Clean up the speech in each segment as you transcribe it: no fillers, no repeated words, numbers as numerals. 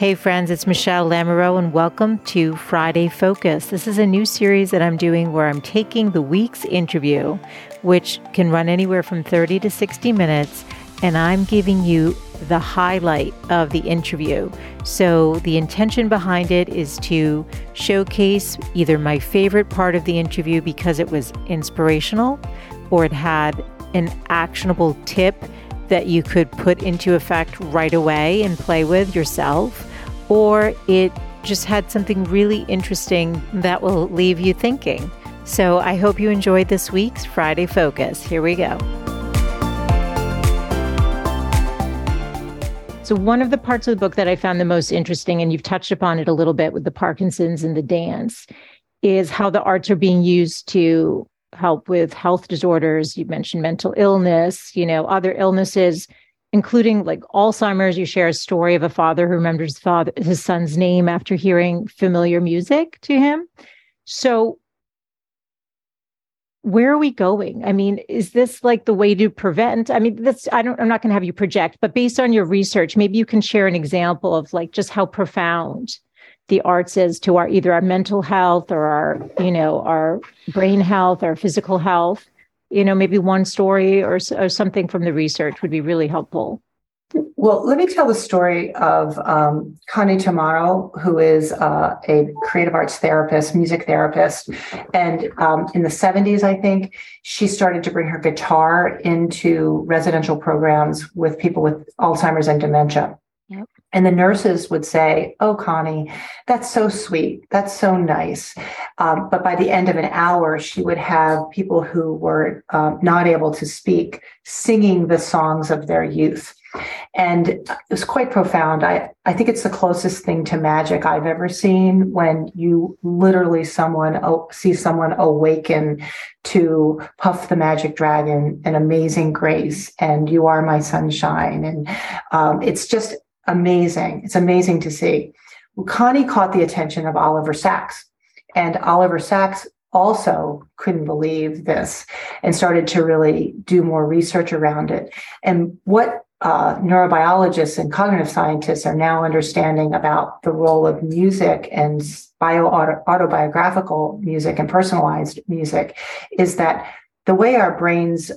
Hey friends, it's Michelle Lamoureux and welcome to Friday Focus. This is a new series that I'm doing where I'm taking the week's interview, which can run anywhere from 30 to 60 minutes, and I'm giving you the highlight of the interview. So the intention behind it is to showcase either my favorite part of the interview because it was inspirational or it had an actionable tip that you could put into effect right away and play with yourself, or it just had something really interesting that will leave you thinking. So I hope you enjoyed this week's Friday Focus. Here we go. So one of the parts of the book that I found the most interesting, and you've touched upon it a little bit with the Parkinson's and the dance, is how the arts are being used to help with health disorders. You mentioned mental illness, other illnesses, including like Alzheimer's. You share a story of a father who remembers his son's name after hearing familiar music to him. So where are we going? I mean, is this like the way to prevent? I mean, I'm not going to have you project, but based on your research, maybe you can share an example of like just how profound the arts is to either our mental health or our brain health, our physical health. Maybe one story or something from the research would be really helpful. Well, let me tell the story of Connie Tamaro, who is a creative arts therapist, music therapist. And in the 70s, I think, she started to bring her guitar into residential programs with people with Alzheimer's and dementia. Yep. And the nurses would say, "Oh, Connie, that's so sweet. That's so nice." But by the end of an hour, she would have people who were not able to speak singing the songs of their youth. And it was quite profound. I think it's the closest thing to magic I've ever seen, when you literally see someone awaken to Puff the Magic Dragon and Amazing Grace and You Are My Sunshine. And it's just amazing. It's amazing to see. Well, Connie caught the attention of Oliver Sacks, and Oliver Sacks also couldn't believe this and started to really do more research around it. And what neurobiologists and cognitive scientists are now understanding about the role of music and autobiographical music and personalized music is that the way our brains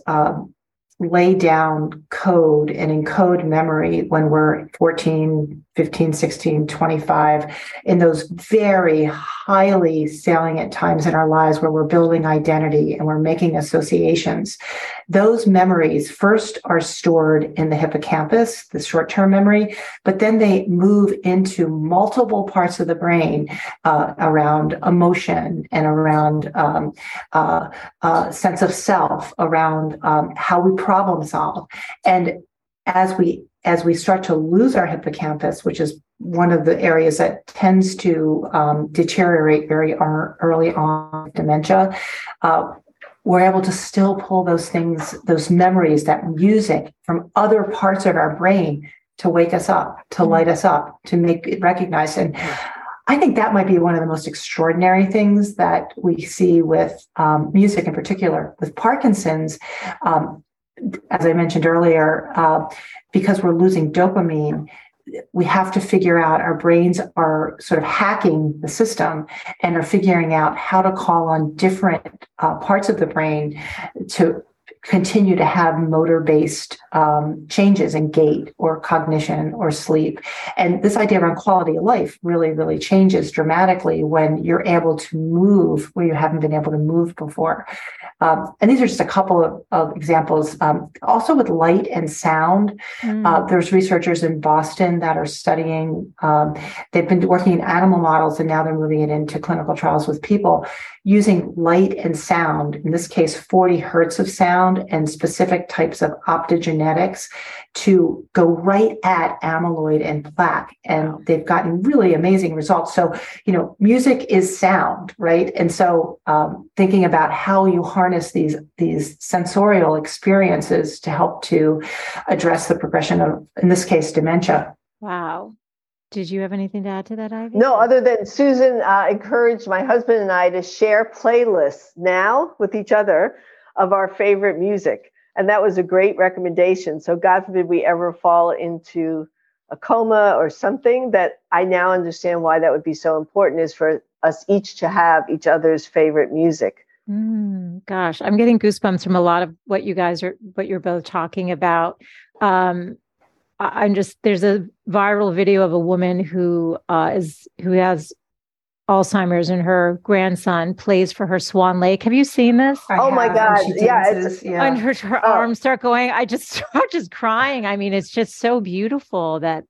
lay down code and encode memory when we're 14, 15, 16, 25, in those very highly salient times in our lives where we're building identity and we're making associations, those memories first are stored in the hippocampus, the short-term memory, but then they move into multiple parts of the brain around emotion and around sense of self, around how we problem solve. And as we start to lose our hippocampus, which is one of the areas that tends to deteriorate very early on dementia, we're able to still pull those things, those memories, that music from other parts of our brain to wake us up, to light us up, to make it recognized. And I think that might be one of the most extraordinary things that we see with music in particular. With Parkinson's, as I mentioned earlier, because we're losing dopamine, we have to figure out, our brains are sort of hacking the system and are figuring out how to call on different parts of the brain to continue to have motor-based changes in gait or cognition or sleep. And this idea around quality of life really, really changes dramatically when you're able to move where you haven't been able to move before. And these are just a couple of examples. Also with light and sound, there's researchers in Boston that are studying, they've been working in animal models and now they're moving it into clinical trials with people, using light and sound, in this case, 40 hertz of sound, and specific types of optogenetics to go right at amyloid and plaque. And they've gotten really amazing results. So, music is sound, right? And so thinking about how you harness these sensorial experiences to help to address the progression of, in this case, dementia. Wow. Did you have anything to add to that, Ivy? No, other than Susan encouraged my husband and I to share playlists now with each other of our favorite music. And that was a great recommendation. So God forbid we ever fall into a coma or something, that I now understand why that would be so important, is for us each to have each other's favorite music. Gosh, I'm getting goosebumps from a lot of what you guys are, what you're both talking about. I'm just, there's a viral video of a woman who has Alzheimer's, and her grandson plays for her Swan Lake. Have you seen this? Oh my God. Yeah, and her arms start going. I just crying. I mean, it's just so beautiful that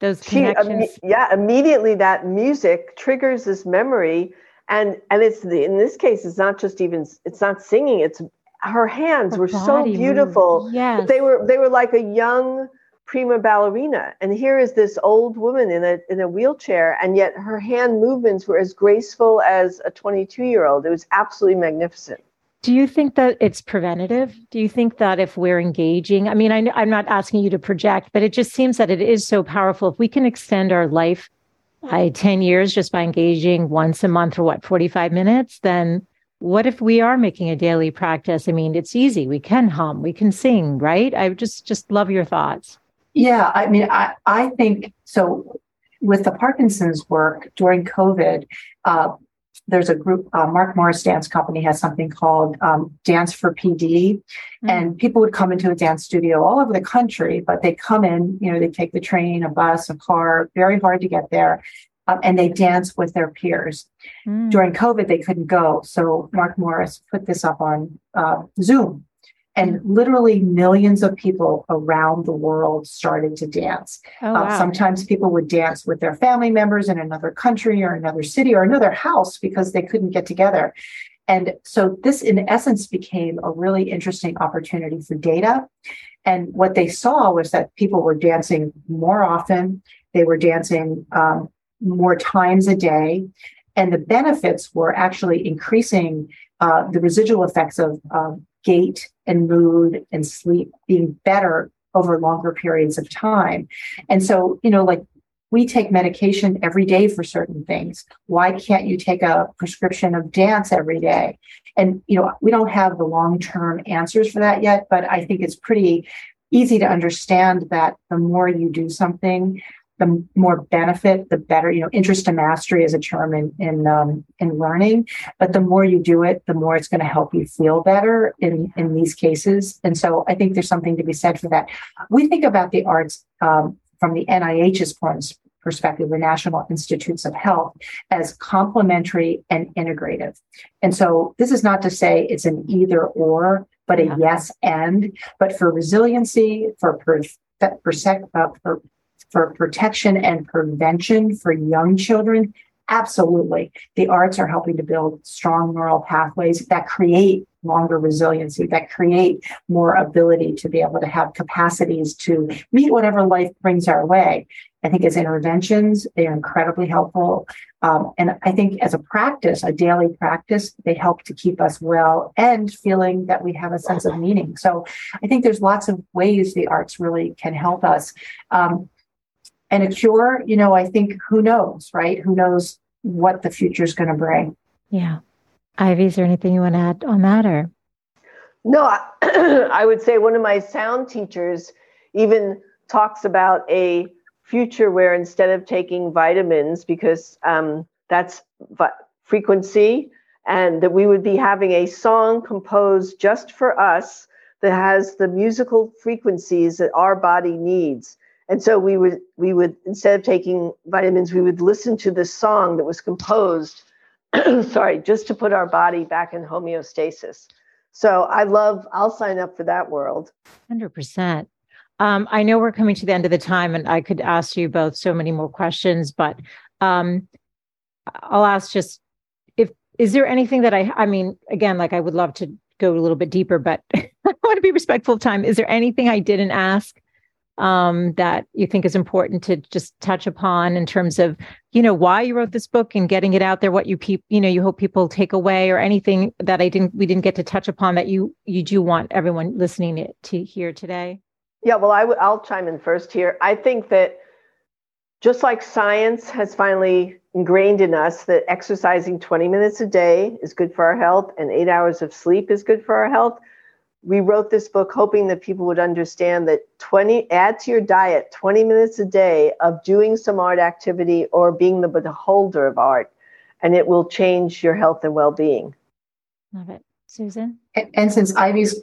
those connections. Immediately that music triggers this memory. And it's in this case, it's not just even, it's not singing. It's her hands were so beautiful. Yes. They were like a young prima ballerina, and here is this old woman in a wheelchair, and yet her hand movements were as graceful as a 22-year-old. It was absolutely magnificent. Do you think that it's preventative? Do you think that if we're engaging, I mean, I'm not asking you to project, but it just seems that it is so powerful. If we can extend our life by 10 years just by engaging once a month for 45 minutes, then what if we are making a daily practice? I mean, it's easy. We can hum, we can sing, right? I just love your thoughts. Yeah, I mean, I think so. With the Parkinson's work during COVID, there's a group, Mark Morris Dance Company has something called Dance for PD. Mm-hmm. And people would come into a dance studio all over the country, but they come in, you know, they take the train, a bus, a car, very hard to get there. And they dance with their peers. Mm. During COVID, they couldn't go. So Mark Morris put this up on Zoom. And literally millions of people around the world started to dance. Oh, wow. Sometimes people would dance with their family members in another country or another city or another house because they couldn't get together. And so this, in essence, became a really interesting opportunity for data. And what they saw was that people were dancing more often. They were dancing more times a day. And the benefits were actually increasing the residual effects of gait and mood and sleep being better over longer periods of time. And so, you know, like we take medication every day for certain things. Why can't you take a prescription of dance every day? And, you know, we don't have the long-term answers for that yet, but I think it's pretty easy to understand that the more you do something, the more benefit, the better. You know, interest to mastery is a term in learning, but the more you do it, the more it's going to help you feel better in these cases. And so I think there's something to be said for that. We think about the arts from the NIH's perspective, the National Institutes of Health, as complementary and integrative. And so this is not to say it's an either or, but a yes and. But for resiliency, for protection and prevention for young children, absolutely. The arts are helping to build strong neural pathways that create longer resiliency, that create more ability to be able to have capacities to meet whatever life brings our way. I think as interventions, they're incredibly helpful. And I think as a practice, a daily practice, they help to keep us well and feeling that we have a sense of meaning. So I think there's lots of ways the arts really can help us. And a cure, you know, I think who knows, right? Who knows what the future is going to bring? Yeah. Ivy, is there anything you want to add on that? Or no, I would say one of my sound teachers even talks about a future where instead of taking vitamins, because that's frequency, and that we would be having a song composed just for us that has the musical frequencies that our body needs. And so we would, instead of taking vitamins, we would listen to this song that was composed, just to put our body back in homeostasis. So I'll sign up for that world. 100%. I know we're coming to the end of the time, and I could ask you both so many more questions, but I'll ask just is there anything that I mean, again, like I would love to go a little bit deeper, but I want to be respectful of time. Is there anything I didn't ask that you think is important to just touch upon in terms of, you know, why you wrote this book and getting it out there, what you hope people take away, or anything that we didn't get to touch upon that you do want everyone listening to hear today? Yeah, well, I'll chime in first here. I think that just like science has finally ingrained in us that exercising 20 minutes a day is good for our health and 8 hours of sleep is good for our health, we wrote this book hoping that people would understand that add to your diet 20 minutes a day of doing some art activity or being the beholder of art, and it will change your health and well-being. Love it. Susan? And since Ivy's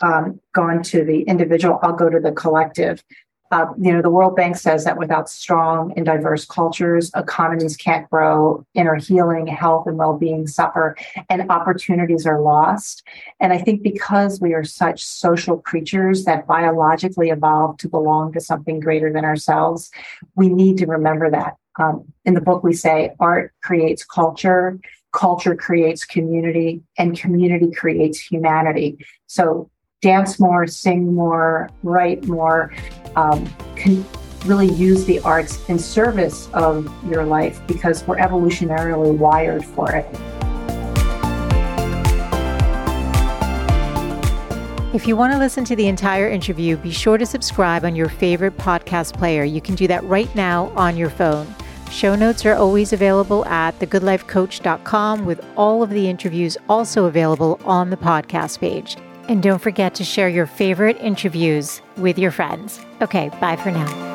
gone to the individual, I'll go to the collective. The World Bank says that without strong and diverse cultures, economies can't grow, inner healing, health, and well-being suffer, and opportunities are lost. And I think because we are such social creatures that biologically evolved to belong to something greater than ourselves, we need to remember that. In the book, we say art creates culture, culture creates community, and community creates humanity. So dance more, sing more, write more, can really use the arts in service of your life because we're evolutionarily wired for it. If you want to listen to the entire interview, be sure to subscribe on your favorite podcast player. You can do that right now on your phone. Show notes are always available at thegoodlifecoach.com, with all of the interviews also available on the podcast page. And don't forget to share your favorite interviews with your friends. Okay, bye for now.